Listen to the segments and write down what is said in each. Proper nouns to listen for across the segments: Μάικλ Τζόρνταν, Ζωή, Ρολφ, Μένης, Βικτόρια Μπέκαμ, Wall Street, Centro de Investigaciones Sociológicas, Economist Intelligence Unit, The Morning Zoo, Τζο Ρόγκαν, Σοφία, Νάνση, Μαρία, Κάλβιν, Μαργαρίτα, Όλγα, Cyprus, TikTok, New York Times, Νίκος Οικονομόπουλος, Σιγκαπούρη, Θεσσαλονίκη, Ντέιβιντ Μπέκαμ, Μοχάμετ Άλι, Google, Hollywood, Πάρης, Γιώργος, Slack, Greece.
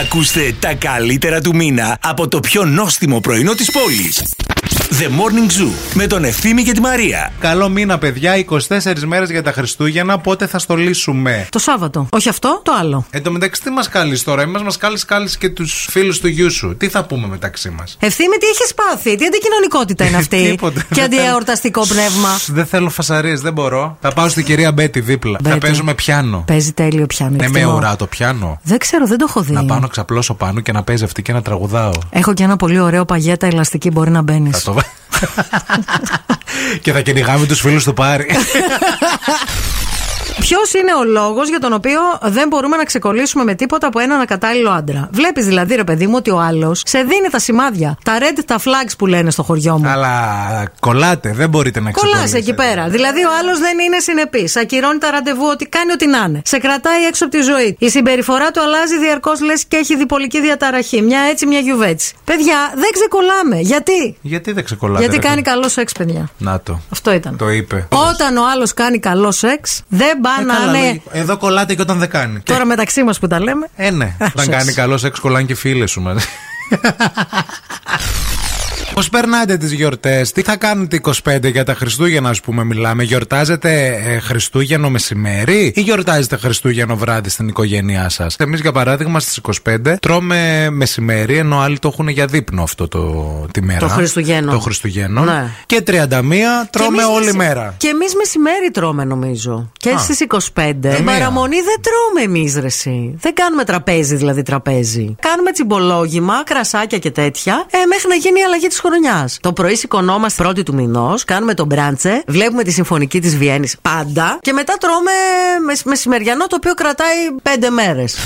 Ακούστε τα καλύτερα του μήνα από το πιο νόστιμο πρωινό της πόλης. The Morning Zoo με τον Ευθύμη και τη Μαρία. Καλό μήνα, παιδιά. 24 μέρες για τα Χριστούγεννα. Πότε θα στολίσουμε? Το Σάββατο. Όχι αυτό, το άλλο. Εν τω μεταξύ, τι μας κάλεις τώρα? Εμείς μας κάλεις και τους φίλους του γιού σου. Τι θα πούμε μεταξύ μας? Ευθύμη, τι έχεις πάθει? Τι αντικοινωνικότητα είναι αυτή? Και αντιεορταστικό πνεύμα. Δεν θέλω φασαρίες, δεν μπορώ. Θα πάω στην κυρία Μπέτη δίπλα. Θα παίζουμε πιάνο. Παίζει τέλειο πιάνο. Ναι, με ουρά το πιάνο. Δεν ξέρω, δεν το έχω δει. Να πάω να ξαπλώσω πάνω και να παίζει αυτή και να τραγουδάω. Έχω και ένα πολύ ωραίο παγέτα ελαστική, μπορεί να μπαίνει. Και θα κυνηγάμε τους φίλους του Πάρη. Ποιος είναι ο λόγος για τον οποίο δεν μπορούμε να ξεκολλήσουμε με τίποτα από έναν ακατάλληλο άντρα? Βλέπεις δηλαδή, ρε παιδί μου, ότι ο άλλος σε δίνει τα σημάδια. Τα red, τα flags που λένε στο χωριό μου. Αλλά κολλάτε, δεν μπορείτε να ξεκολλήσετε. Κολλάς εκεί πέρα. Δηλαδή ο άλλος δεν είναι συνεπής. Ακυρώνει τα ραντεβού, ό,τι κάνει, ό,τι να είναι. Σε κρατάει έξω από τη ζωή. Η συμπεριφορά του αλλάζει διαρκώς, λες και έχει διπολική διαταραχή. Μια έτσι, μια γιουβέτσι. Παιδιά, δεν ξεκολλάμε. Γιατί? Γιατί δεν ξεκολλάμε? Γιατί κάνει καλό σεξ, παιδιά. Να το. Αυτό ήταν. Το είπε. Όταν ο άλλος κάνει καλό σεξ, δεν καλά, ναι. Εδώ κολλάτε και όταν δεν κάνει. Τώρα και... μεταξύ μας που τα λέμε. Ναι. Όταν κάνει καλό σεξ, κολλάνε και φίλες σου μαζί. Πώς περνάτε τις γιορτές? Τι θα κάνετε 25 για τα Χριστούγεννα, ας πούμε, μιλάμε? Γιορτάζετε Χριστούγεννο μεσημέρι ή γιορτάζετε Χριστούγεννο βράδυ στην οικογένειά σας? Εμείς, για παράδειγμα, στις 25 τρώμε μεσημέρι, ενώ άλλοι το έχουν για δείπνο αυτό τη μέρα. Το Χριστούγεννο. Ναι. Και 31 τρώμε και όλη μέρα. Και εμείς μεσημέρι τρώμε, νομίζω. Και στις 25. Την παραμονή δεν τρώμε εμείς, ρε συ. Δεν κάνουμε τραπέζι, δηλαδή τραπέζι. Κάνουμε τσιμπολόγημα, κρασάκια και τέτοια, μέχρι να γίνει η αλλαγή της χρονιάς. Το πρωί σηκωνόμαστε πρώτη του μηνός, κάνουμε τον μπράντσε, βλέπουμε τη Συμφωνική της Βιέννης πάντα και μετά τρώμε μεσημεριανό, το οποίο κρατάει 5 μέρες.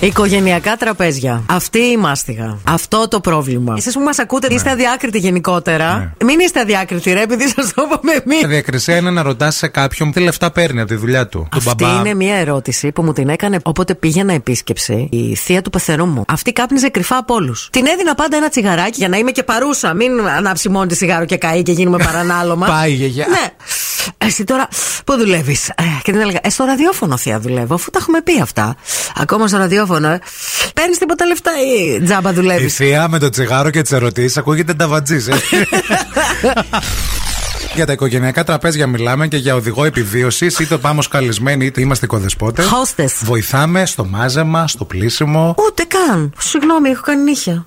Οικογενειακά τραπέζια. Αυτή η μάστιγα. Αυτό το πρόβλημα. Εσείς που μας ακούτε, είστε αδιάκριτοι γενικότερα. Ναι. Μην είστε αδιάκριτοι, ρε, επειδή σας το είπαμε εμείς. Η διακρισία είναι να ρωτάς σε κάποιον τι λεφτά παίρνει από τη δουλειά του. Αυτή είναι μια ερώτηση που μου την έκανε όποτε πήγαινα επίσκεψη η θεία του πεθερού μου. Αυτή κάπνιζε κρυφά από όλους. Την έδινα πάντα ένα τσιγαράκι για να είμαι και παρούσα. Μην αναψημώνει τη σιγάρο και καεί και γίνουμε παρανάλωμα. Πάει, γιαγιά. Ναι. Εσύ τώρα πού δουλεύεις? Και την έλεγα, στο ραδιόφωνο, θεία, δουλεύω, αφού τα έχουμε πει αυτά. Ακόμα στο ραδιόφωνο, παίρνεις τίποτα λεφτά ή τζάμπα δουλεύεις? Η θεία με το τσιγάρο και τις ερωτήσεις ακούγεται νταβατζής. Για τα οικογενειακά τραπέζια μιλάμε και για οδηγό επιβίωσης. Είτε πάμε καλεσμένοι, είτε είμαστε οικοδεσπότες. Hostess. Βοηθάμε στο μάζεμα, στο πλήσιμο. Ούτε καν. Συγγνώμη, έχω κάνει νύχια.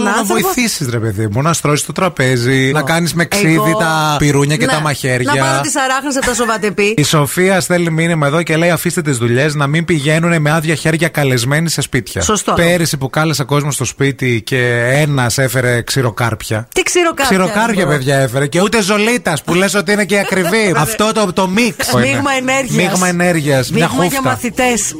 Να βοηθήσεις, ρε παιδί μου, να στρώσεις το τραπέζι, να κάνεις με ξύδι τα πυρούνια και τα μαχαίρια. Να πάρω τις αράχνες από τα σοβατεπί. Η Σοφία στέλνει μήνυμα εδώ και λέει: αφήστε τις δουλειές να μην πηγαίνουν με άδεια χέρια καλεσμένοι σε σπίτια. Σωστό. Πέρυσι που κάλεσα κόσμο στο σπίτι και ένας έφερε ξηροκάρπια. Τι ξηροκάρπια? Ξηροκάρπια, παιδιά, έφερε, και ούτε ζολίτας που λες ότι είναι και ακριβή. Αυτό το μίξ. Μείγμα ενέργειας. Μείγμα για μαθητές.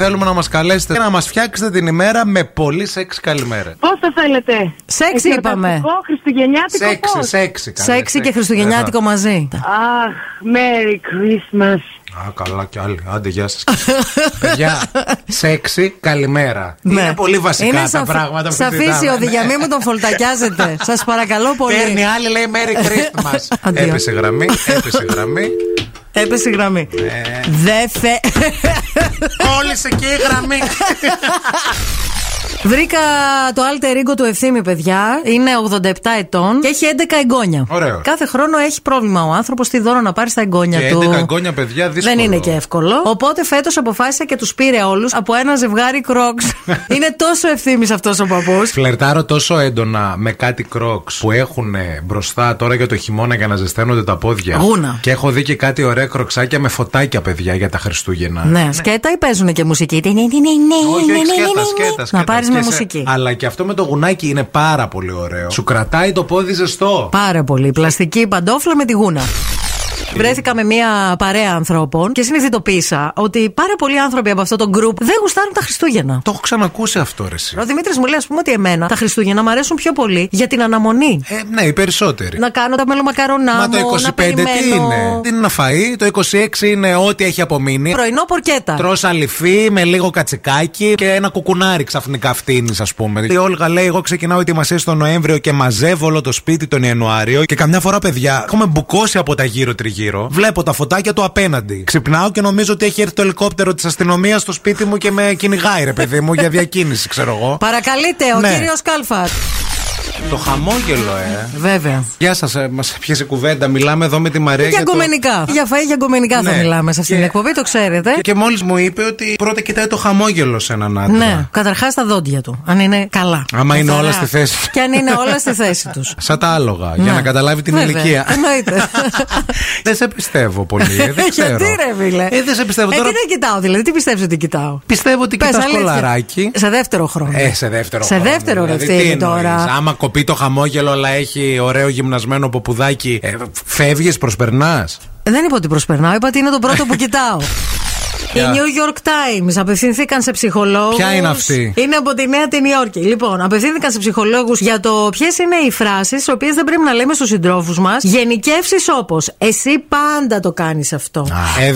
Θέλουμε να μας καλέσετε και να μας φτιάξετε την ημέρα με πολύ σεξ καλημέρα. Πώς το θέλετε? Σεξι είπαμε. Χριστουγεννιάτικο. Σεξι και χριστουγεννιάτικο μαζί. Αχ, Merry Christmas. Α, καλά κι άλλοι. Άντε, γεια σας. Παιδιά, σεξι, καλημέρα. Ναι. Είναι πολύ βασικά τα πράγματα που σας αφήσει για μην μου τον φολτακιάζετε. Σας παρακαλώ πολύ. Παίρνει άλλη, λέει Merry Christmas. Έπεσε γραμμή. Δεν θε. Κόλλησε και η γραμμή. Βρήκα το alter ego του Ευθύμη, παιδιά. Είναι 87 ετών και έχει 11 εγγόνια. Ωραίο. Κάθε χρόνο έχει πρόβλημα ο άνθρωπος τι δώρο να πάρει στα εγγόνια του. Και 11 εγγόνια, παιδιά, δύσκολο. Δεν είναι και εύκολο. Οπότε φέτος αποφάσισα και τους πήρε όλους από ένα ζευγάρι Crocs. Είναι τόσο Ευθύμης αυτός ο παππούς. Φλερτάρω τόσο έντονα με κάτι Crocs που έχουν μπροστά τώρα για το χειμώνα για να ζεσταίνονται τα πόδια. Γούνα. Και έχω δει και κάτι ωραία κροξάκια με φωτάκια, παιδιά, για τα Χριστούγεννα. Ναι. Σκέτα ή παίζουν και μουσική? Ναι. Με μουσική. Αλλά και αυτό με το γουνάκι είναι πάρα πολύ ωραίο. Σου κρατάει το πόδι ζεστό. Πάρα πολύ. Πλαστική παντόφλα με τη γούνα. Βρέθηκα με μια παρέα ανθρώπων και συνειδητοποίησα ότι πάρα πολλοί άνθρωποι από αυτό το group δεν γουστάρουν τα Χριστούγεννα. Το έχω ξανακούσει αυτό, ρε συ. Ο Δημήτρης μου λέει, ας πούμε, ότι εμένα τα Χριστούγεννα μου αρέσουν πιο πολύ για την αναμονή. Ναι, οι περισσότεροι. Να κάνω τα μελομακαρονά μου. Μα το 25 τι είναι? Δεν είναι ένα φαΐ. Το 26 είναι ό,τι έχει απομείνει. Πρωινό πορκέτα. Τρως αληφή με λίγο κατσικάκι και ένα κουκουνάρι ξαφνικά φτύνεις, ας πούμε. Η Όλγα λέει: εγώ ξεκινάω ετοιμασίες τον Νοέμβριο και μαζεύω όλο το σπίτι τον Ιανουάριο και καμιά φορά, παιδιά, έχουμε μπουκώσει από τα γύρω τριγύρω. γύρω. Βλέπω τα φωτάκια του απέναντι. Ξυπνάω και νομίζω ότι έχει έρθει το ελικόπτερο της αστυνομίας στο σπίτι μου και με κυνηγάει, ρε παιδί μου, για διακίνηση, ξέρω εγώ. Παρακαλείται, ο κύριος Κάλφατ. Το χαμόγελο, Βέβαια. Γεια σας, μας πιέζει κουβέντα. Μιλάμε εδώ με τη Μαρία. Για γκομενικά. Για φαΐ, για γκομενικά θα μιλάμε σε αυτήν την εκπομπή, το ξέρετε. Και μόλις μου είπε ότι πρώτα κοιτάει το χαμόγελο σε έναν άντρα. Ναι, καταρχάς τα δόντια του. Αν είναι καλά. Άμα είναι όλα στη θέση του. Και αν είναι όλα στη θέση του. Σαν τα άλογα, για να καταλάβει την ηλικία. Εννοείται. Δεν σε πιστεύω πολύ. Δεν ξέρω. Γιατί ρε, φίλε. Δεν σε πιστεύω τώρα. Τι κοιτάω, δηλαδή, τι πιστεύει ότι κοιτάω. Πιστεύω ότι κοιτάω κολαράκι. Σε δεύτερο χρόνο. Σε δεύτερο ρευτή τώρα. Άμα κοπεί το χαμόγελο, αλλά έχει ωραίο γυμνασμένο ποπουδάκι. Φεύγεις, προσπερνάς. Δεν είπα ότι προσπερνάω, είπα ότι είναι το πρώτο που κοιτάω. Οι New York Times απευθυνθήκαν σε ψυχολόγους. Ποια είναι αυτή? Είναι από τη Νέα Την Υόρκη. Λοιπόν, απευθύνθηκαν σε ψυχολόγους για το ποιες είναι οι φράσεις τις οποίες δεν πρέπει να λέμε στους συντρόφους μας. Γενικεύσεις όπως εσύ πάντα το κάνεις αυτό.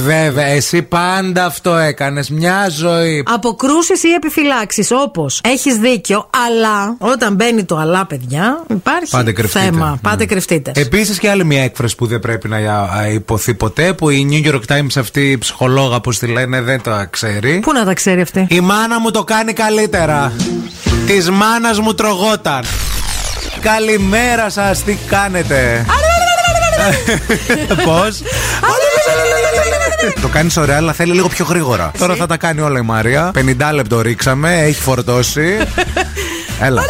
Βέβαια, εσύ πάντα αυτό έκανες. Μια ζωή. Αποκρούσεις ή επιφυλάξεις όπως έχεις δίκιο, αλλά όταν μπαίνει το αλλά, παιδιά, υπάρχει θέμα. Πάτε κρυφτείτε. Επίσης και άλλη μια έκφραση που δεν πρέπει να υποθεί ποτέ, που η New York Times, αυτή η ψυχολόγα, πώς τη λένε, δεν το ξέρει. Πού να τα ξέρει αυτή? Η μάνα μου το κάνει καλύτερα. Της μάνας μου τρογόταν. Καλημέρα σας, τι κάνετε? Πώς? Το κάνεις ωραία, αλλά θέλει λίγο πιο γρήγορα. Τώρα θα τα κάνει όλα η Μαρία. 50 λεπτό ρίξαμε, έχει φορτώσει. Έλα.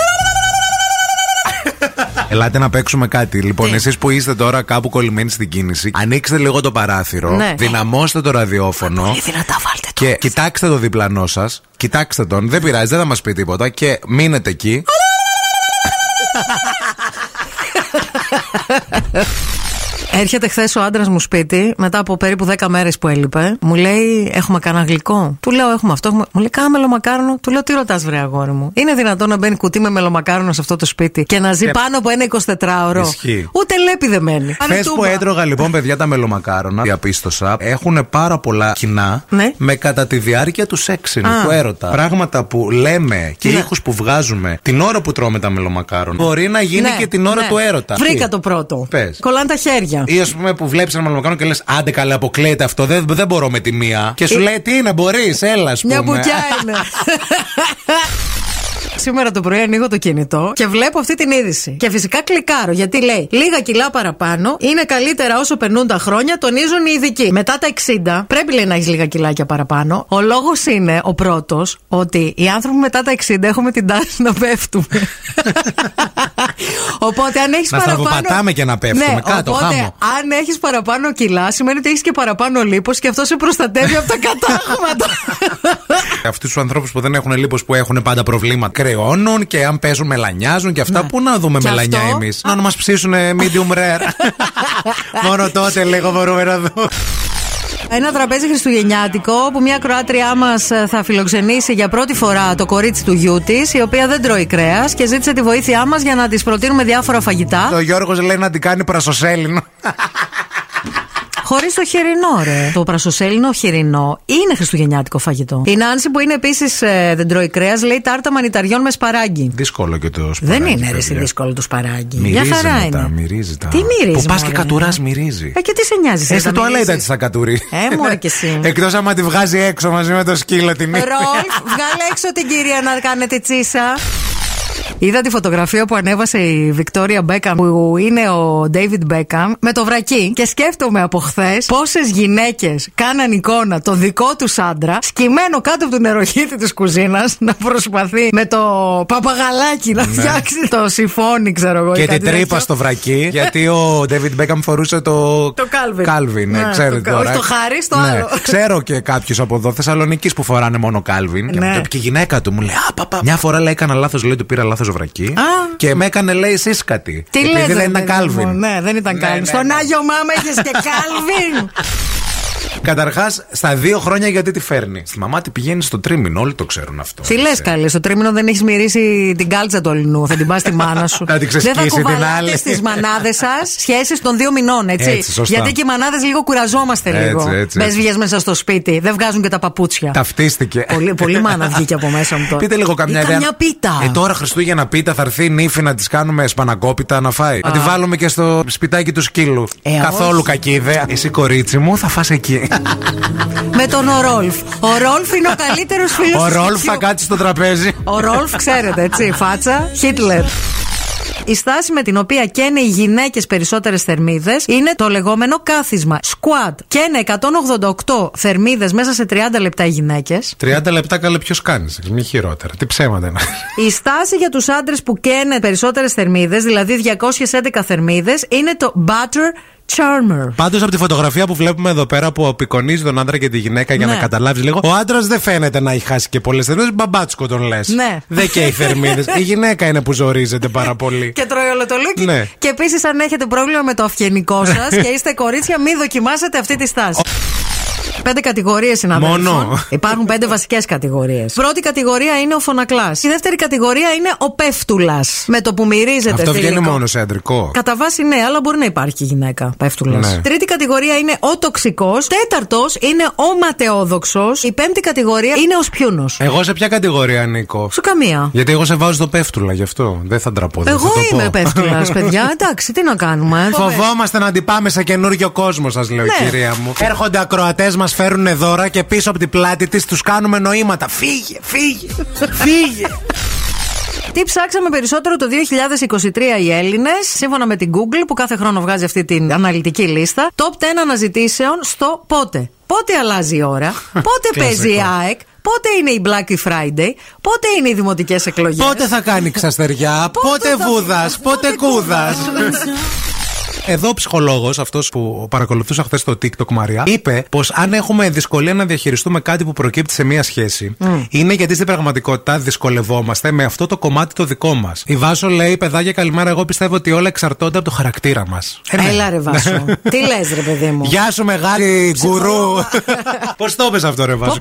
Ελάτε να παίξουμε κάτι. Λοιπόν, εσείς που είστε τώρα κάπου κολλημένοι στην κίνηση, ανοίξτε λίγο το παράθυρο, δυναμώστε το ραδιόφωνο. Πολύ δυνατά βάλτε το. Και κοιτάξτε το διπλανό σας. Κοιτάξτε τον, δεν πειράζει, δεν θα μας πει τίποτα. Και μείνετε εκεί. Έρχεται χθες ο άντρας μου σπίτι, μετά από περίπου 10 μέρες που έλειπε. Μου λέει: έχουμε κανένα γλυκό? Του λέω: έχουμε αυτό. Μου λέει: κάνα μελομακάρονο. Του λέω: τι ρωτάς, βρε αγόρι μου? Είναι δυνατόν να μπαίνει κουτί με μελομακάρονο σε αυτό το σπίτι και να ζει πάνω από ένα 24ωρο? Ούτε λέπη δεν μένει. Χθες που έτρωγα, λοιπόν, παιδιά, τα μελομακάρονα, διαπίστωσα, έχουν πάρα πολλά κοινά με κατά τη διάρκεια του σεξινγκ, του έρωτα. Πράγματα που λέμε και ήχους που βγάζουμε την ώρα που τρώμε τα μελομακάρονα μπορεί να γίνει και την ώρα του έρωτα. Βρήκα το πρώτο. Κολλάνε τα χέρια. Ή α πούμε που βλέπεις ένα μελομακάρονο και λες: άντε καλά, αποκλείεται αυτό, δεν μπορώ με τη μία. Και σου λέει: τι είναι, μπορείς, έλα, α πούμε. Μια μπουκιά είναι. Σήμερα το πρωί ανοίγω το κινητό και βλέπω αυτή την είδηση. Και φυσικά κλικάρω, γιατί λέει: λίγα κιλά παραπάνω είναι καλύτερα όσο περνούν τα χρόνια, τονίζουν οι ειδικοί. Μετά τα 60 πρέπει, λέει, να έχεις λίγα κιλάκια παραπάνω. Ο λόγος είναι ο πρώτος, ότι οι άνθρωποι μετά τα 60 έχουμε την τάση να πέφτουμε. Οπότε αν έχεις παραπάνω. Να στραβοπατάμε και να πέφτουμε, κάτω. Οπότε αν έχεις παραπάνω κιλά, σημαίνει ότι έχεις και παραπάνω λίπος και αυτό σε προστατεύει από τα κατάγματα. Αυτούς τους ανθρώπους που δεν έχουν λίπος, που έχουν πάντα προβλήματα. Κρεώνουν και αν παίζουν μελανιάζουν και αυτά. Πού να δούμε και μελανιά εμείς? Να μας ψήσουν medium rare. Μόνο τότε λίγο μπορούμε να δούμε. Ένα τραπέζι χριστουγεννιάτικο που μια ακροάτριά μας θα φιλοξενήσει για πρώτη φορά το κορίτσι του γιού της, η οποία δεν τρώει κρέας και ζήτησε τη βοήθειά μας για να της προτείνουμε διάφορα φαγητά. Το Γιώργος λέει να την κάνει πρασοσέλινο. Χωρίς το χοιρινό, ρε. Το πρασοσέλινο χοιρινό είναι χριστουγεννιάτικο φαγητό. Η Νάνση, που είναι επίσης δεν τρώει κρέας, λέει τάρτα μανιταριών με σπαράγγι. Δύσκολο και το σπαράγγι. Δεν είναι ρε, δύσκολο το σπαράγγι. Μυρίζει. Για χαρά μετά, είναι. Μυρίζει τα. Τι μυρίζει? Που πας και κατουράς, μυρίζει. Και τι σε νοιάζει? Στα τουαλέτα της θα κατουρεί. Μωρέ κι εσύ. Εκτός άμα τη βγάζει έξω μαζί με το σκύλο την ίδια. Ρολφ, βγάλε έξω την κυρία να κάνετε τσίσα. Είδα τη φωτογραφία που ανέβασε η Βικτόρια Μπέκαμ, που είναι ο Ντέιβιντ Μπέκαμ, με το βρακί. Και σκέφτομαι από χθες πόσες γυναίκες κάναν εικόνα το δικό τους άντρα, σκυμμένο κάτω από τον νεροχύτη της κουζίνας, να προσπαθεί με το παπαγαλάκι να φτιάξει το σιφόνι, ξέρω εγώ. Και την τρύπα στο βρακί, γιατί ο Ντέιβιντ Μπέκαμ φορούσε το Κάλβιν. Ξέρετε τώρα. Όχι το χάρι, το άλλο. Ξέρω και κάποιους από εδώ Θεσσαλονικής που φοράνε μόνο Κάλβιν. Και η γυναίκα του μου λέει: μια φορά, λέει, έκανα λάθος, λέει, του πήρα λάθος βρακί και με έκανε, λέει, σύσκατη. Τι λέτε? Δεν ήταν Κάλβιν. Ναι, δεν ήταν Κάλβιν. Στον Άγιο Μάμα είχες και Κάλβιν. Καταρχάς, στα 2 χρόνια γιατί τη φέρνει. Στη μαμά τη πηγαίνει στο τρίμηνο, όλοι το ξέρουν αυτό. Τι λες, καλέ, στο τρίμηνο δεν έχεις μυρίσει την κάλτσα του Ελληνού. Θα την πας στη μάνα σου. Θα την ξεσκίσει την άλλη. Στις μανάδες σας σχέσεις των 2 μηνών, έτσι. Γιατί και οι μανάδες λίγο κουραζόμαστε λίγο. Μπες βγες μέσα στο σπίτι, δεν βγάζουν και τα παπούτσια. Ταυτίστηκε. Πολύ μάνα βγήκε από μέσα μου τώρα. Πείτε λίγο καμιά ιδέα. Τώρα Χριστούγεννα πίτα θα έρθει η νύφη να τη κάνουμε σπανακόπιτα να φάει. Να τη βάλουμε και στο σπιτάκι του σκύλου. Καθόλου κακή ιδέα. Εσύ, κορίτσι μου, θα φας εκεί. Με τον Ρολφ. Ο Ρολφ είναι ο καλύτερος φίλος. Ο Ρολφ θα κάτσει στο τραπέζι. Ο Ρολφ, ξέρετε, έτσι, φάτσα. Χίτλερ. Η στάση με την οποία καίνε οι γυναίκες περισσότερες θερμίδες είναι το λεγόμενο κάθισμα. Squat. Καίνε 188 θερμίδες μέσα σε 30 λεπτά οι γυναίκες. 30 λεπτά, καλέ, ποιος κάνεις? Μη χειρότερα. Τι ψέματα είναι. Η στάση για τους άντρες που καίνε περισσότερες θερμίδες, δηλαδή 211 θερμίδες, είναι το butter charmer. Πάντως από τη φωτογραφία που βλέπουμε εδώ πέρα που απεικονίζει τον άντρα και τη γυναίκα, για να καταλάβεις λίγο, ο άντρας δεν φαίνεται να έχει χάσει και πολλές θερμίδες. Μπαμπάτσκο τον λες. Ναι. Δεν καίει θερμίδες. Η γυναίκα είναι που ζορίζεται πάρα πολύ. Και τρώει όλο το λούκι. Ναι. Και επίσης, αν έχετε πρόβλημα με το αυγενικό σας και είστε κορίτσια, μην δοκιμάσετε αυτή τη στάση. 5 κατηγορίες, συναδέλφοι. Υπάρχουν 5 βασικές κατηγορίες. Πρώτη κατηγορία είναι ο φωνακλάς. Η δεύτερη κατηγορία είναι ο πέφτουλας. Με το που μυρίζεται. Αυτό βγαίνει μόνο σε αντρικό. Κατά βάση ναι, αλλά μπορεί να υπάρχει και γυναίκα πέφτουλας. Ναι. Τρίτη κατηγορία είναι ο τοξικός. Τέταρτος είναι ο ματαιόδοξος. Η 5η κατηγορία είναι ο σπιούνος. Εγώ σε ποια κατηγορία ανήκω? Σου καμία. Γιατί εγώ σε βάζω το πέφτουλα, γι' αυτό δεν θα ντραπώ. Εγώ είμαι πέφτουλας, παιδιά. Εντάξει, τι να κάνουμε. Φοβόμαστε να αντιπάμε σε καινούριο κόσμο, σας λέω, κυρία μου. Έρχονται ακροατές μας, φέρουνε δώρα και πίσω από την πλάτη της τους κάνουμε νοήματα. Φύγε, φύγε, φύγε. Τι ψάξαμε περισσότερο το 2023 οι Έλληνες, σύμφωνα με την Google που κάθε χρόνο βγάζει αυτή την αναλυτική λίστα? Top 10 αναζητήσεων στο πότε. Πότε αλλάζει η ώρα, πότε παίζει η ΑΕΚ, πότε είναι η Black Friday, πότε είναι οι δημοτικές εκλογές, πότε θα κάνει ξαστεριά, πότε βούδας, πότε κούδας. Εδώ ο ψυχολόγος, αυτός που παρακολουθούσα χθες στο TikTok, Μαρία, είπε πως αν έχουμε δυσκολία να διαχειριστούμε κάτι που προκύπτει σε μία σχέση, είναι γιατί στην πραγματικότητα δυσκολευόμαστε με αυτό το κομμάτι το δικό μας. Η Βάσο λέει: Παιδάκια, καλημέρα. Εγώ πιστεύω ότι όλα εξαρτώνται από το χαρακτήρα μας. Έλα, ρε Βάσο. Τι λες, ρε παιδί μου. Γεια σου, μεγάλη γκουρού. Πώς το πες αυτό, ρε Βάσο?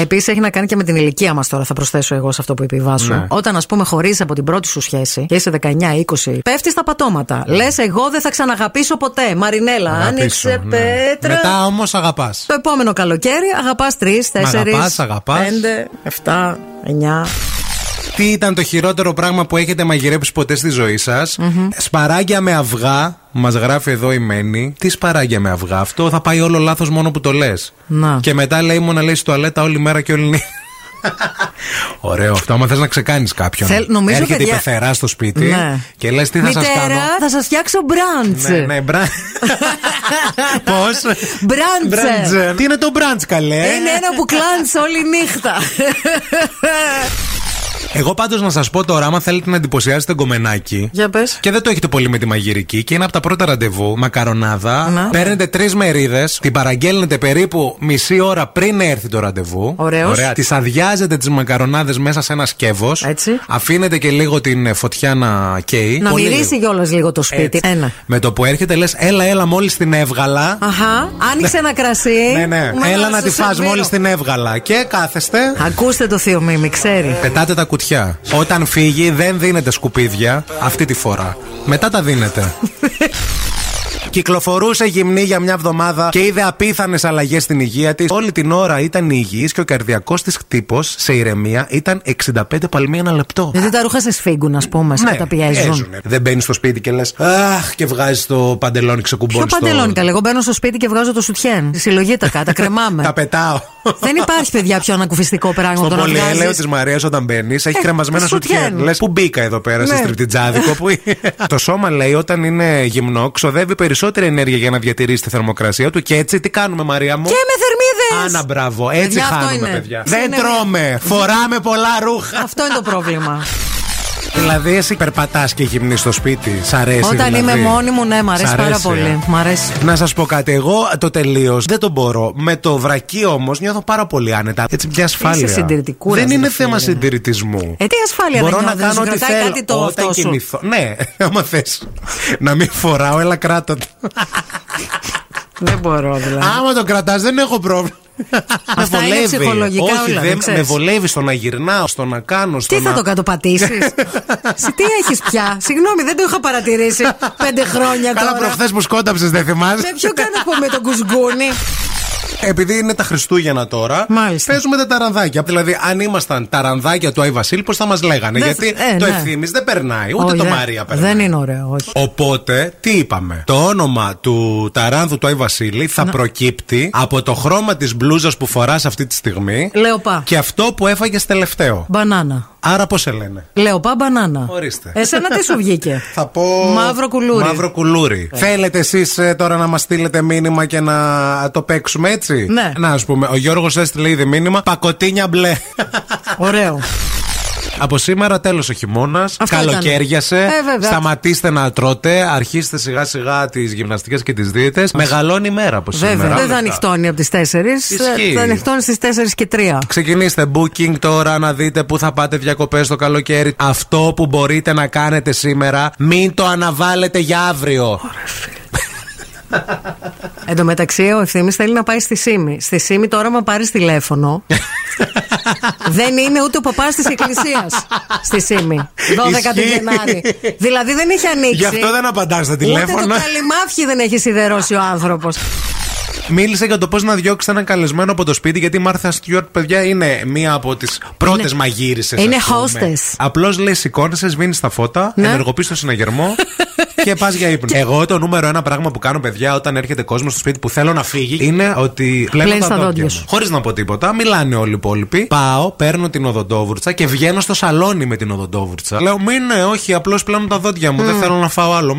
Επίσης έχει να κάνει και με την ηλικία μας τώρα, θα προσθέσω εγώ σε αυτό που είπε η Βάσο. Όταν, ας πούμε, χωρίς από την πρώτη σου σχέση και είσαι 19-20, πέφτει στα πατώματα. Λες, εγώ δεν θα ξαναγαπήσω ποτέ. Μαρινέλα, άνοιξε πέτρα. Μετά όμως αγαπάς. Το επόμενο καλοκαίρι αγαπάς 3, 4. Αγαπάς. 5, 7, 9. Τι ήταν το χειρότερο πράγμα που έχετε μαγειρέψει ποτέ στη ζωή σας? Σπαράγγια με αυγά. Μας γράφει εδώ η Μένη. Τι σπαράγγια με αυγά? Αυτό θα πάει όλο λάθος μόνο που το λες. Και μετά λέει μου να λες τουαλέτα όλη μέρα και όλη νύχτα. Ωραίο αυτό. Άμα θες να ξεκάνεις κάποιον, έρχεται η πεθερά στο σπίτι και λες τι θα σας κάνω. Μητέρα, θα σας φτιάξω μπραντς. Ναι, μπραντς. Πώς? Μπραντς. Τι είναι το μπραντς, καλέ? Είναι ένα που κλάντς όλη νύχτα. Εγώ πάντως να σας πω τώρα, άμα θέλετε να εντυπωσιάσετε γκομενάκι. Για πες. Και δεν το έχετε πολύ με τη μαγειρική και είναι από τα πρώτα ραντεβού, μακαρονάδα. Παίρνετε 3 μερίδες, την παραγγέλνετε περίπου μισή ώρα πριν έρθει το ραντεβού. Ωραία. Τις αδειάζετε τις μακαρονάδες μέσα σε ένα σκεύος. Έτσι. Αφήνετε και λίγο την φωτιά να καίει. Να μυρίσει κιόλας λίγο το σπίτι. Ένα. Με το που έρχεται λες: Έλα, έλα, μόλις την έβγαλα. Αχα. Άνοιξε ένα κρασί. Ναι. Έλα να τη φας, μόλις την έβγαλα. Και κάθεστε. Ακούστε το θείο μίμη, ξέρει. Πετάτε τα κουτιά. Όταν φύγει δεν δίνετε σκουπίδια αυτή τη φορά. Μετά τα δίνετε. Κυκλοφορούσε γυμνή για μια εβδομάδα και είδε απίθανες αλλαγές στην υγεία της. Όλη την ώρα ήταν υγιής και ο καρδιακός της χτύπος σε ηρεμία ήταν 65 παλμοί ένα λεπτό. Δηλαδή τα ρούχα σε σφίγγουν, ας πούμε, σε καταπιέζουν. Δεν μπαίνεις στο σπίτι και λες αχ, και βγάζεις το παντελόνι, ξεκουμπώνεις. Ποιο παντελόνι, καλέ? Εγώ μπαίνω στο σπίτι και βγάζω το σουτιέν. Συλλογή τα κάτω, κρεμάμε. Τα πετάω. Δεν υπάρχει, παιδιά, πιο ανακουφιστικό πράγμα από το ρούχα. Στο πολυέλαιο τη Μαρία όταν μπαίνει έχει κρεμασμένα σουτιέν. Λες που μπήκα εδώ πέρα σε στριπτιτζάδικο που είναι. Το σώμα, λέει, όταν είναι γυμνό ξοδεύει περισσότερη ενέργεια για να διατηρήσει τη θερμοκρασία του και έτσι τι κάνουμε, Μαρία μου? Και με θερμίδες! Άνα, μπράβο, έτσι χάνουμε, παιδιά. Δεν τρώμε, φοράμε πολλά ρούχα. Αυτό είναι το πρόβλημα. Δηλαδή, εσύ περπατάς και γυμνείς στο σπίτι, σ' αρέσει? Όταν δηλαδή είμαι μόνη μου, ναι, μ' αρέσει, πάρα πολύ. Μ' αρέσει. Να σας πω κάτι, εγώ το τελείως δεν το μπορώ. Με το βρακί όμως νιώθω πάρα πολύ άνετα. Έτσι, μια ασφάλεια. Δεν είναι θέμα συντηρητισμού. Τι ασφάλεια μπορώ να κάνω ό,τι θέλω όταν κοιμηθώ. Ναι, άμα θες να μην φοράω, έλα κράτο. Δεν μπορώ δηλαδή. Άμα το κρατάς δεν έχω πρόβλημα. Με βολεύει. Όχι, όλα, δεν με βολεύει στο να γυρνάω, στο να κάνω. Στο τι να... θα το κατοπατήσεις. Συ τι έχεις πια. Συγγνώμη, δεν το είχα παρατηρήσει 5 χρόνια τώρα. Καλά, προχθές που σκόνταψες, δεν θυμάσαι. Με ποιο κάνω με τον κουζγκούνι. Επειδή είναι τα Χριστούγεννα τώρα, μάλιστα, παίζουμε τα ταρανδάκια. Δηλαδή, αν ήμασταν ταρανδάκια του Άι Βασίλη, πώς θα μας λέγανε. Γιατί το Ευθύμης δεν περνάει, ούτε το Μαρία περνάει. Δεν είναι ωραίο, όχι. Οπότε, τι είπαμε. Το όνομα του ταράνδου του Άι Βασίλη θα προκύπτει από το χρώμα της μπλούζας που φοράς αυτή τη στιγμή. Λεοπά. Και αυτό που έφαγες τελευταίο. Μπανάνα. Άρα πώς σε λένε. Λεοπά μπανάνα. Ορίστε. Εσένα τι σου βγήκε. Θα πω. Μαύρο κουλούρι. Μαύρο κουλούρι. Θέλετε εσείς τώρα να μας στείλετε μήνυμα και να το παίξουμε έτσι. Ναι. Να ας πούμε. Ο Γιώργος έστειλε ήδη μήνυμα. Πακοτίνια μπλε. Ωραίο. Από σήμερα τέλος ο χειμώνας. Καλοκαίριασε. Σταματήστε να τρώτε. Αρχίστε σιγά σιγά τις γυμναστικές και τις δίαιτες. Μεγαλώνει η μέρα από σήμερα. Βέβαια. Δεν θα ανοιχτώνει από τις 4. Θα ανοιχτώνει στις 4:03. Ξεκινήστε booking τώρα να δείτε πού θα πάτε διακοπές το καλοκαίρι. Αυτό που μπορείτε να κάνετε σήμερα, μην το αναβάλλετε για αύριο. Ωραία. Εν τω μεταξύ, ο Ευθύμης θέλει να πάει στη Σίμη. Στη Σίμη τώρα, άμα πάρεις τηλέφωνο. Δεν είναι ούτε ο παπάς της εκκλησίας στη Σίμη. 12 του Γενάρη. Δηλαδή δεν έχει ανοίξει. Γι' αυτό δεν απαντάς στα τηλέφωνα. Ούτε το καλυμάφι δεν έχει σιδερώσει ο άνθρωπος. Μίλησε για το πώς να διώξει έναν καλεσμένο από το σπίτι, γιατί η Μάρθα Στιούαρτ, παιδιά, είναι μία από τις πρώτες μαγείρισες. Είναι hostess. Απλώς λέει: σηκώνεσαι, σβήνεις τα φώτα, ενεργοποιείς το συναγερμό και πας για ύπνο. Εγώ το νούμερο ένα πράγμα που κάνω, παιδιά, όταν έρχεται κόσμος στο σπίτι που θέλω να φύγει, είναι ότι πλένω τα δόντια μου. Χωρίς να πω τίποτα, μιλάνε όλοι οι υπόλοιποι. Πάω, παίρνω την οδοντόβουρτσα και βγαίνω στο σαλόνι με την οδοντόβουρτσα. Λέω: μήνε, όχι, απλώς πλένω τα δόντια μου, δεν θέλω να φάω άλλο.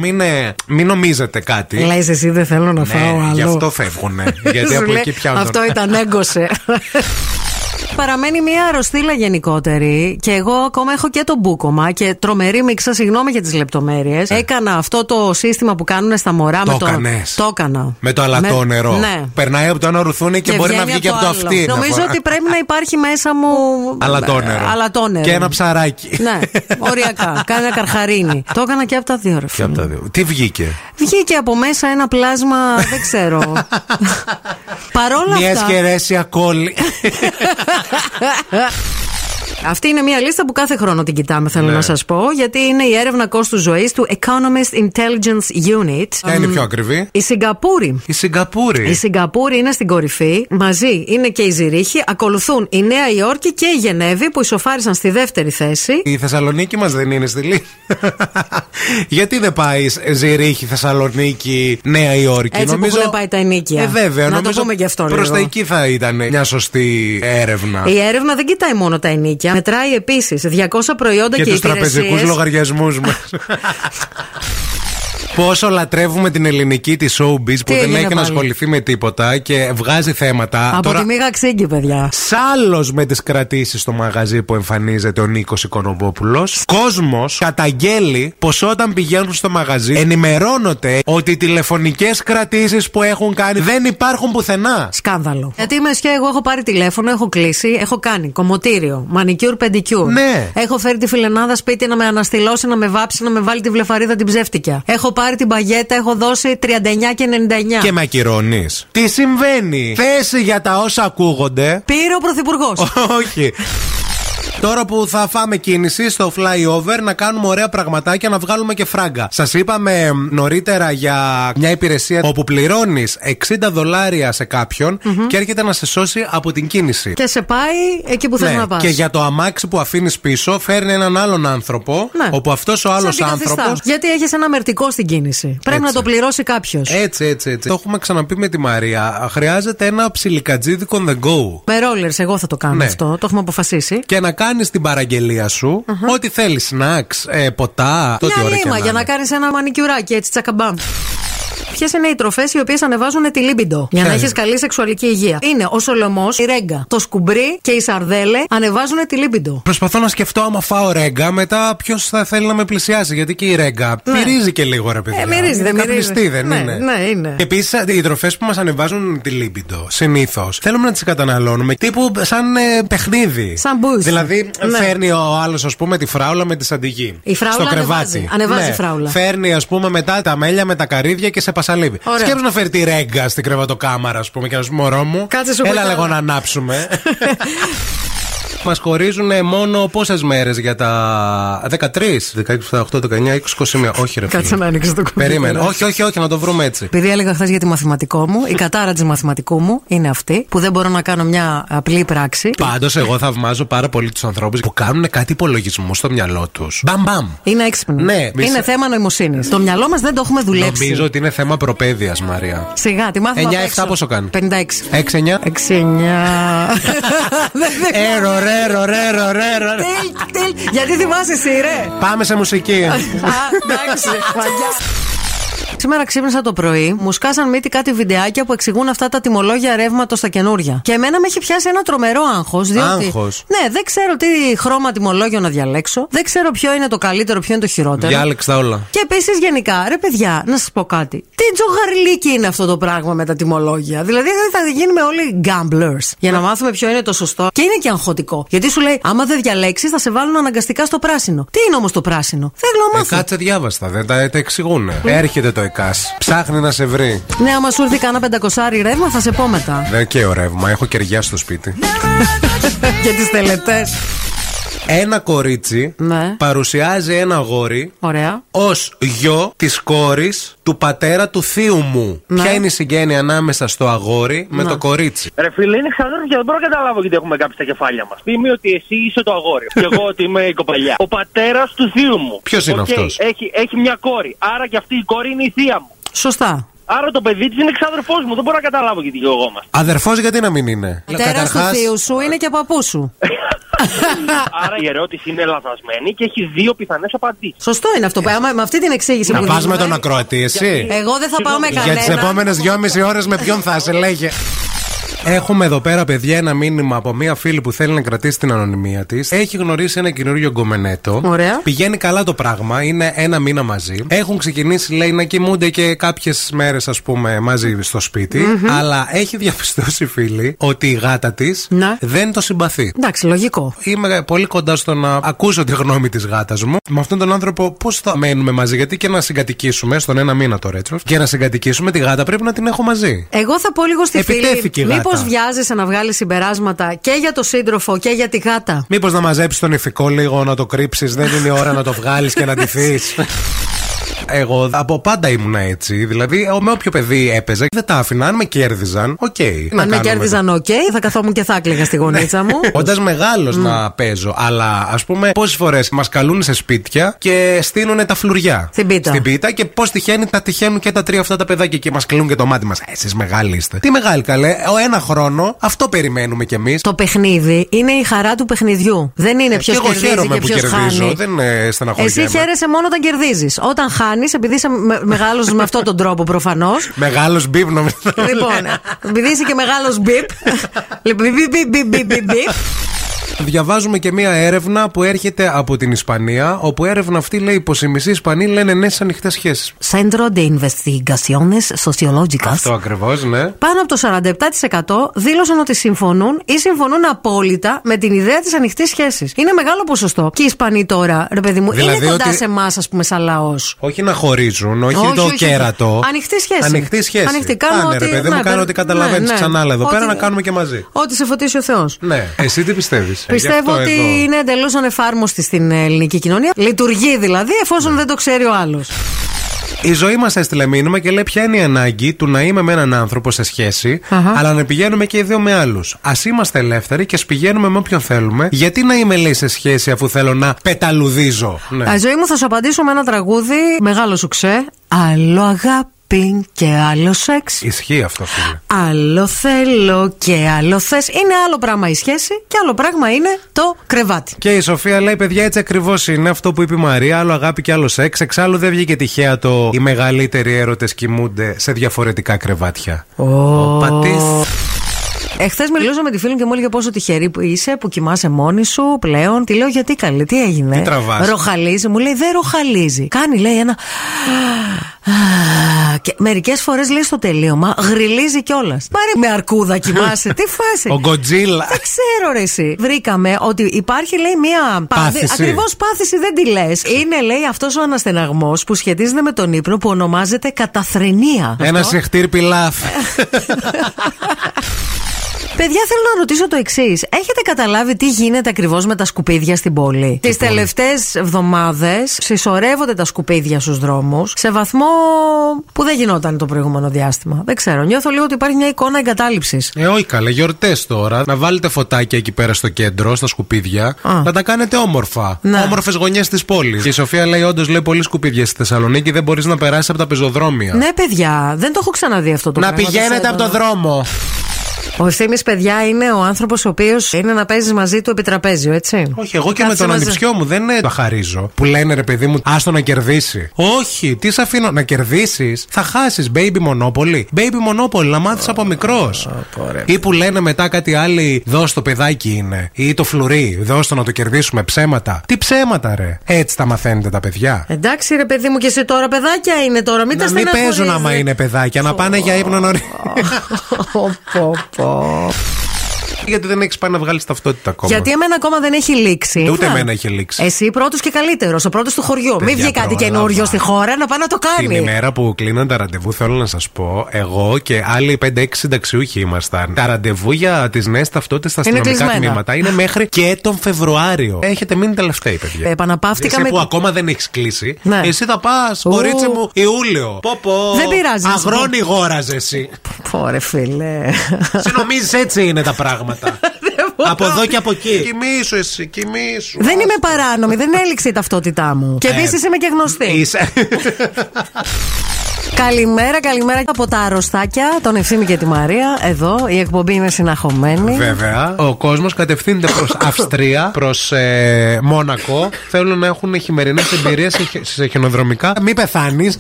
Μην νομίζετε κάτι. Λες εσύ, δεν θέλω να φάω άλλο. Γι' αυτό φεύγουν. Ναι, γιατί από εκεί πιάνουν. Αυτό ήταν έγκωσε. Παραμένει μια αρρωστήλα γενικότερη και εγώ ακόμα έχω και το μπούκομα και τρομερή μίξα, συγγνώμη για τις λεπτομέρειες. Έκανα αυτό το σύστημα που κάνουν στα μωρά. Το έκανα. Με το αλατό νερό. Ναι. Περνάει από το ένα ρουθούνι και μπορεί να βγει και από το αυτί. Νομίζω ότι πρέπει να υπάρχει μέσα μου αλατό νερό. Και ένα ψαράκι. Ναι, οριακά. Κάνε ένα καρχαρίνι. Το έκανα και από τα δύο ρουφιά. Τι βγήκε. Βγήκε από μέσα ένα πλάσμα, δεν ξέρω. Παρόλα μια σχερέσια κόλλη. Αυτή είναι μια λίστα που κάθε χρόνο την κοιτάμε, θέλω να σας πω, γιατί είναι η έρευνα κόστους ζωής του Economist Intelligence Unit. Ποια είναι πιο ακριβή? Η Σιγκαπούρη είναι στην κορυφή. Μαζί είναι και η Ζυρίχη. Ακολουθούν η Νέα Υόρκη και η Γενεύη, που ισοφάρισαν στη δεύτερη θέση. Η Θεσσαλονίκη μας δεν είναι στη λίστα. Γιατί δεν πάει Ζυρίχη, Θεσσαλονίκη, Νέα Υόρκη? Έτσι νομίζω... που έχουν πάει τα ενίκια. Βέβαια, να το πούμε γι' αυτό. Προς τα εκεί θα ήταν μια σωστή έρευνα. Η έρευνα δεν κοιτάει μόνο τα ενίκια. Μετράει επίσης 200 προϊόντα και τους τραπεζικούς λογαριασμούς μας. Πόσο λατρεύουμε την ελληνική τη showbiz που δεν έχει να ασχοληθεί με τίποτα και βγάζει θέματα. Από τη μίγα ξύγκη, παιδιά. Σάλλος με τις κρατήσεις στο μαγαζί που εμφανίζεται ο Νίκος Οικονομόπουλος. Κόσμος καταγγέλει πως όταν πηγαίνουν στο μαγαζί ενημερώνονται ότι οι τηλεφωνικές κρατήσεις που έχουν κάνει δεν υπάρχουν πουθενά. Σκάνδαλο. Γιατί είμαι και εγώ, έχω πάρει τηλέφωνο, έχω κλείσει, έχω κάνει κομμωτήριο, μανικιούρ, πεντικιούρ. Ναι. Έχω φέρει τη φιλενάδα σπίτι να με αναστηλώσει, να με βάψει, να με βάλει τη βλεφαρίδα την ψεύτικια. Έχω πάρει την παγέτα, έχω δώσει 39,99. Και με ακυρώνεις. Τι συμβαίνει? Θέση για τα όσα ακούγονται. Πήρε ο Πρωθυπουργός. Όχι. Τώρα που θα φάμε κίνηση στο flyover, να κάνουμε ωραία πραγματάκια, να βγάλουμε και φράγκα. Σας είπαμε νωρίτερα για μια υπηρεσία όπου πληρώνεις $60 σε κάποιον και έρχεται να σε σώσει από την κίνηση. Και σε πάει εκεί που θες να πας. Και για το αμάξι που αφήνεις πίσω, φέρνει έναν άλλον άνθρωπο. Ναι. Όπου αυτός ο άλλος άνθρωπος. Γιατί έχεις ένα μερτικό στην κίνηση. Πρέπει να το πληρώσει κάποιος. Έτσι. Το έχουμε ξαναπεί με τη Μαρία. Χρειάζεται ένα ψιλικατζίδικο on the go. Με rollers, εγώ θα το κάνω αυτό. Το έχουμε αποφασίσει. Και να κάνεις την παραγγελία σου, ό,τι θέλεις, snacks, ποτά, τότε ωραία και να είναι. Για να κάνεις ένα μανικιουράκι έτσι τσακαμπάμ. Ποιες είναι οι τροφές οι οποίες ανεβάζουν τη λίμπιντο για να έχεις καλή σεξουαλική υγεία? Είναι ο σολομός, η ρέγκα, το σκουμπρί και η σαρδέλε ανεβάζουν τη λίμπιντο. Προσπαθώ να σκεφτώ, άμα φάω ρέγκα, μετά ποιος θα θέλει να με πλησιάσει? Γιατί και η ρέγκα μυρίζει και λίγο, ρε παιδιά. Μυρίζει, δεν μυρίζει. Δεν είναι. Ναι, είναι. Επίσης, οι τροφές που μας ανεβάζουν τη λίμπιντο συνήθως θέλουμε να τις καταναλώνουμε τύπου σαν παιχνίδι. Σαν μπούς. Δηλαδή, φέρνει ο άλλος, ας πούμε, τη φράουλα με τη σαντιγή. Η φράουλα στο κρεβάτι. Ανεβάζει φράουλα. Φέρνει, ας πούμε, μετά τα μέλια με τα καρύδια και σε πασχίζει. σαλίδι. Σκέψου να φέρει τη ρέγγα στην κρεβατοκάμαρα, ας πούμε, και να σου πει μωρό μου, έλα λέγω να ανάψουμε. Μας χωρίζουν μόνο πόσες μέρες για τα 13, 16, 18, 19, 20, 21. Όχι, ρε φίλε. Κάτσε να ανοίξεις το κουμπί. Περίμενε. Όχι, όχι, όχι, να το βρούμε έτσι. Επειδή έλεγα χθες για τη μαθηματικό μου, η κατάρα της μαθηματικού μου είναι αυτή που δεν μπορώ να κάνω μια απλή πράξη. Πάντως, εγώ θαυμάζω πάρα πολύ τους ανθρώπους που κάνουν κάτι υπολογισμό στο μυαλό τους. Μπαμ, μπαμ. Είναι έξυπνο. Ναι, είναι θέμα νοημοσύνης. Το μυαλό μας δεν το έχουμε δουλέψει. Νομίζω ότι είναι θέμα προπαίδειας, Μαρία. Σιγά, τη μάθαμε. 9-7 πόσο κάνει. 56. 6-9. 6-9. Ρε. Γιατί θυμάσαι εσύ, ρε. Πάμε σε μουσική. Εντάξει. Σήμερα ξύπνησα το πρωί, μου σκάσαν μύτη κάτι βιντεάκια που εξηγούν αυτά τα τιμολόγια ρεύματος στα καινούρια. Και εμένα με έχει πιάσει ένα τρομερό άγχος. Άγχος. Ναι, δεν ξέρω τι χρώμα τιμολόγιο να διαλέξω. Δεν ξέρω ποιο είναι το καλύτερο, ποιο είναι το χειρότερο. Διάλεξα τα όλα. Και επίσης, γενικά, ρε παιδιά, να σας πω κάτι. Τι τζογαρλίκι είναι αυτό το πράγμα με τα τιμολόγια. Δηλαδή, θα γίνουμε όλοι gamblers για να μάθουμε ποιο είναι το σωστό. Και είναι και αγχωτικό. Γιατί σου λέει, άμα δεν διαλέξεις, θα σε βάλουν αναγκαστικά στο πράσινο. Τι είναι όμως το πράσινο. Θέλω να μάθω. Κάτσε διάβαστα, δεν τα εξηγούν. Έρχεται το ψάχνει να σε βρει. Ναι, άμα σου έρθει κανένα 500 ρεύμα, θα σε πω μετά. Δεν καίω ρεύμα, έχω κεριά στο σπίτι. Για τις τελετές. Ένα κορίτσι παρουσιάζει ένα αγόρι ως γιο της κόρης του πατέρα του θείου μου. Ναι. Ποια είναι η συγγένεια ανάμεσα στο αγόρι με το κορίτσι. Ρε φίλε, είναι ξαδέρφια, δεν μπορώ να καταλάβω γιατί έχουμε κάψει τα κεφάλια μας. Θυμεί ότι εσύ είσαι το αγόρι και εγώ ότι είμαι η κοπελιά. Ο πατέρας του θείου μου. Ποιος είναι αυτός. Έχει μια κόρη, άρα και αυτή η κόρη είναι η θεία μου. Σωστά. Άρα το παιδί της είναι εξαδερφός μου, δεν μπορώ να καταλάβω γιατί και εγώ μας. Αδερφός γιατί να μην είναι. Πατέρας του θείου σου είναι και παππού σου. Άρα η ερώτηση είναι λαθασμένη και έχει δύο πιθανές απαντήσεις. Σωστό είναι αυτό. Με αυτή την εξήγηση που βάζουμε τον ακροατή, εσύ. Εγώ δεν θα πάω με κανένα. Για τις επόμενες 2,5 ώρες με ποιον θα σε λέγε. Έχουμε εδώ πέρα, παιδιά, ένα μήνυμα από μία φίλη που θέλει να κρατήσει την ανωνυμία της. Έχει γνωρίσει ένα καινούριο γκομενέτο. Ωραία. Πηγαίνει καλά το πράγμα, είναι ένα μήνα μαζί. Έχουν ξεκινήσει, λέει, να κοιμούνται και κάποιες μέρες, ας πούμε, μαζί στο σπίτι. Αλλά έχει διαπιστώσει, φίλη, ότι η γάτα της δεν το συμπαθεί. Εντάξει, λογικό. Είμαι πολύ κοντά στο να ακούσω τη γνώμη της γάτας μου. Με αυτόν τον άνθρωπο, πώς θα μένουμε μαζί, γιατί και να συγκατοικήσουμε στον ένα μήνα το ρέτσο. Και να συγκατοικήσουμε τη γάτα πρέπει να την έχω μαζί. Εγώ θα πω λίγο στη φίλη. Μήπως βιάζεσαι να βγάλεις συμπεράσματα και για το σύντροφο και για τη γάτα. Μήπως να μαζέψεις τον ηφικό λίγο, να το κρύψεις. Δεν είναι η ώρα να το βγάλεις και να ντυθείς. Εγώ από πάντα ήμουνα έτσι. Δηλαδή, με όποιο παιδί έπαιζε, δεν τα άφηνα. Αν με κέρδιζαν, αν με κέρδιζαν, θα καθόμουν και θα έκλαιγα στη γωνίτσα μου. Όντας μεγάλος να παίζω. Αλλά, ας πούμε, πόσες φορές μας καλούν σε σπίτια και στείλουν τα φλουριά στην πίτα. Και πώς τυχαίνει, τα τυχαίνουν και τα τρία αυτά τα παιδάκια και μας κλείνουν και το μάτι μας. Εσείς μεγάλοι είστε. Τι μεγάλοι, καλέ. Ένα χρόνο, αυτό περιμένουμε κι εμείς. Το παιχνίδι είναι η χαρά του παιχνιδιού. Δεν είναι ποιος κερδίζει και ποιος χάνει. Εσύ χαίρεσαι μόνο όταν κερδίζεις. Όταν χάνει. Επειδή είσαι μεγάλος με αυτόν τον τρόπο προφανώς. Μεγάλος μπιπ, νομίζω. Λοιπόν, επειδή είσαι και μεγάλος μπιπ. Διαβάζουμε και μία έρευνα που έρχεται από την Ισπανία, όπου έρευνα αυτή λέει πως οι μισοί Ισπανοί λένε ναι στις ανοιχτές σχέσεις. Centro de Investigaciones Sociológicas. Αυτό ακριβώς, ναι. Πάνω από το 47% δήλωσαν ότι συμφωνούν ή συμφωνούν απόλυτα με την ιδέα της ανοιχτής σχέσης. Είναι μεγάλο ποσοστό. Και οι Ισπανοί τώρα, ρε παιδί μου, δηλαδή είναι κοντά σε εμάς, ας πούμε, σαν λαός. Όχι να χωρίζουν, όχι το κέρατο. Ανοιχτή σχέση. Ανοιχτή σχέση. Ανοιχτή. Κάνε, ρε παιδί μου, κάνω ό,τι καταλαβαίνεις ξανά εδώ πέρα να κάνουμε και μαζί. Ό,τι σε φωτίσει ο Θεός. Ναι. Εσύ τι πιστεύεις. Πιστεύω ότι είναι εντελώς ανεφάρμοστη στην ελληνική κοινωνία. Λειτουργεί δηλαδή, εφόσον δεν το ξέρει ο άλλος. Η Ζωή μας έστειλε μήνυμα και λέει ποια είναι η ανάγκη του να είμαι με έναν άνθρωπο σε σχέση, αλλά να πηγαίνουμε και οι δύο με άλλους. Ας είμαστε ελεύθεροι και ας πηγαίνουμε με όποιον θέλουμε. Γιατί να είμαι, λέει, σε σχέση αφού θέλω να πεταλουδίζω. Ναι. Ζωή μου, θα σου απαντήσω με ένα τραγούδι. Μεγάλο σου ξέ. Άλλο αγάπη και άλλο σεξ. Ισχύει αυτό, φίλε. Άλλο θέλω και άλλο θες. Είναι άλλο πράγμα η σχέση και άλλο πράγμα είναι το κρεβάτι. Και η Σοφία λέει, παιδιά, έτσι ακριβώς είναι αυτό που είπε η Μαρία. Άλλο αγάπη και άλλο σεξ. Εξάλλου δεν βγήκε τυχαία το οι μεγαλύτεροι έρωτες κοιμούνται σε διαφορετικά κρεβάτια. Εχθές μιλούσα με τη φίλη μου και μου έλεγε πόσο τυχερή που είσαι που κοιμάσαι μόνη σου πλέον. Τη λέω γιατί, καλή, τι έγινε. Τι τραβάς. Ροχαλίζει. Μου λέει δεν ροχαλίζει. Κάνει, λέει, ένα. Και μερικές φορές λέει στο τελείωμα, γριλίζει κιόλας. Πάρε με αρκούδα, κοιμάσαι. Τι φάση. Ο Γκοτζίλα. Δεν ξέρω, ρε εσύ. Βρήκαμε ότι υπάρχει, λέει, μία πάθηση. Ακριβώς πάθηση, δεν τη λες. Είναι, λέει, αυτός ο αναστεναγμός που σχετίζεται με τον ύπνο που ονομάζεται καταθρενία. Ένα σεχτήρπι λάφ. Παιδιά, θέλω να ρωτήσω το εξής. Έχετε καταλάβει τι γίνεται ακριβώς με τα σκουπίδια στην πόλη? Τις τελευταίες εβδομάδες συσσωρεύονται τα σκουπίδια στους δρόμους σε βαθμό που δεν γινόταν το προηγούμενο διάστημα. Δεν ξέρω. Νιώθω λίγο ότι υπάρχει μια εικόνα εγκατάλειψης. Όχι καλά, γιορτές τώρα. Να βάλετε φωτάκια εκεί πέρα στο κέντρο, στα σκουπίδια. Να τα κάνετε όμορφα. Όμορφες γωνιές της πόλης. Και η Σοφία λέει: όντως, λέει, πολύ σκουπίδια στη Θεσσαλονίκη, δεν μπορείς να περάσεις από τα πεζοδρόμια. Ναι, παιδιά, δεν το έχω ξαναδεί αυτό το πράγμα. Να πηγαίνετε από το δρόμο. Ο Ευθύμης, παιδιά, είναι ο άνθρωπος ο οποίος είναι να παίζεις μαζί του επί τραπέζιο, έτσι. Όχι, εγώ και με τον ανιψιό μου δεν τα χαρίζω. Που λένε, ρε παιδί μου, άστο να κερδίσει. Όχι, τι σ' αφήνω να κερδίσεις, θα χάσεις. Baby Monopoly. Baby Monopoly, να μάθεις από μικρός. Ή που λένε μετά κάτι άλλοι, δώσ' το παιδάκι είναι. Ή το φλουρί, δώσ' το να το κερδίσουμε. Ψέματα. Τι ψέματα, ρε. Έτσι τα μαθαίνετε τα παιδιά. Εντάξει, ρε παιδί μου, και εσύ τώρα παιδάκια είναι τώρα. Μην τα στεναχωρίζεις. Μην παίζουν άμα είναι παιδάκια, να πάνε για ύπνο νωρίς. Γιατί δεν έχεις πάει να βγάλεις ταυτότητα ακόμα. Γιατί εμένα ακόμα δεν έχει λήξει. Ούτε εμένα έχει λήξει. Εσύ πρώτος και καλύτερος, ο πρώτος του χωριού. Μην βγει κάτι καινούριο στη χώρα, να πάει να το κάνει. Την ημέρα που κλείναν τα ραντεβού, θέλω να σας πω, εγώ και άλλοι 5-6 συνταξιούχοι ήμασταν. Τα ραντεβού για τις νέες ταυτότητες στα αστυνομικά τμήματα είναι μέχρι και τον Φεβρουάριο. Έχετε μείνει τελευταίοι, παιδιά. Επαναπαύτηκα. Εσύ που ακόμα δεν έχεις κλείσει, εσύ θα πας, κορίτσι μου, Ιούλιο. Δεν πειράζει. Αγρόνι γόραζε εσύ. Πόρε φίλε. Συνομίζεις έτσι είναι τα πράγματα. Από εδώ και από εκεί. Κοιμήσου εσύ, κοιμήσου. Δεν είμαι παράνομη, δεν έληξε η ταυτότητά μου. Και επίσης είμαι και γνωστή. Καλημέρα, καλημέρα από τα αρρωστάκια, τον Ευθύμη και τη Μαρία. Εδώ η εκπομπή είναι συναχωμένη. Βέβαια. Ο κόσμος κατευθύνεται προς Αυστρία, προς Μόνακο. Θέλουν να έχουν χειμερινές εμπειρίες σε χιονοδρομικά. Μην πεθάνεις.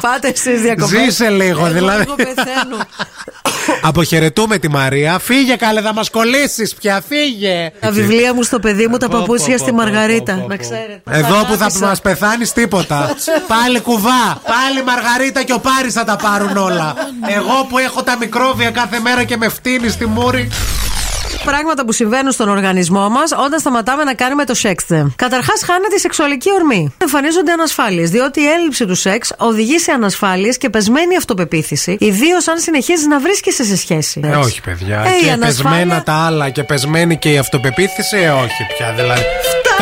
Πάτε στις διακοπές. Ζήσε λίγο, δηλαδή. Εγώ πεθαίνω. Αποχαιρετούμε τη Μαρία. Φύγε, καλέ, θα μας κολλήσεις πια. Φύγε. Τα βιβλία μου στο παιδί μου, τα παπούσια στη Μαργαρίτα. Να ξέρετε. Εδώ που θα μας πεθάνεις τίποτα. Πάλι κουβά. Πάλι Μαργαρίτα. Και ο Πάρης θα τα πάρουν όλα. Εγώ που έχω τα μικρόβια κάθε μέρα και με φτύνει στη μούρη. Πράγματα που συμβαίνουν στον οργανισμό μας όταν σταματάμε να κάνουμε το σεξ. Καταρχάς, χάνεται η σεξουαλική ορμή. Εμφανίζονται ανασφάλειες, διότι η έλλειψη του σεξ οδηγεί σε ανασφάλειες και πεσμένη αυτοπεποίθηση, ιδίως αν συνεχίζεις να βρίσκεσαι σε σχέση. Όχι, παιδιά. Και ανασφάλεια... πεσμένα τα άλλα και πεσμένη και η αυτοπεποίθηση, όχι πια. Δηλαδή,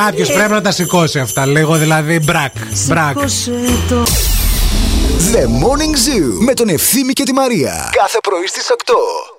κάποιος πρέπει να τα σηκώσει αυτά. Λέγω δηλαδή μπρακ. The Morning Zoo με τον Ευθύμη και τη Μαρία. Κάθε πρωί στις 8.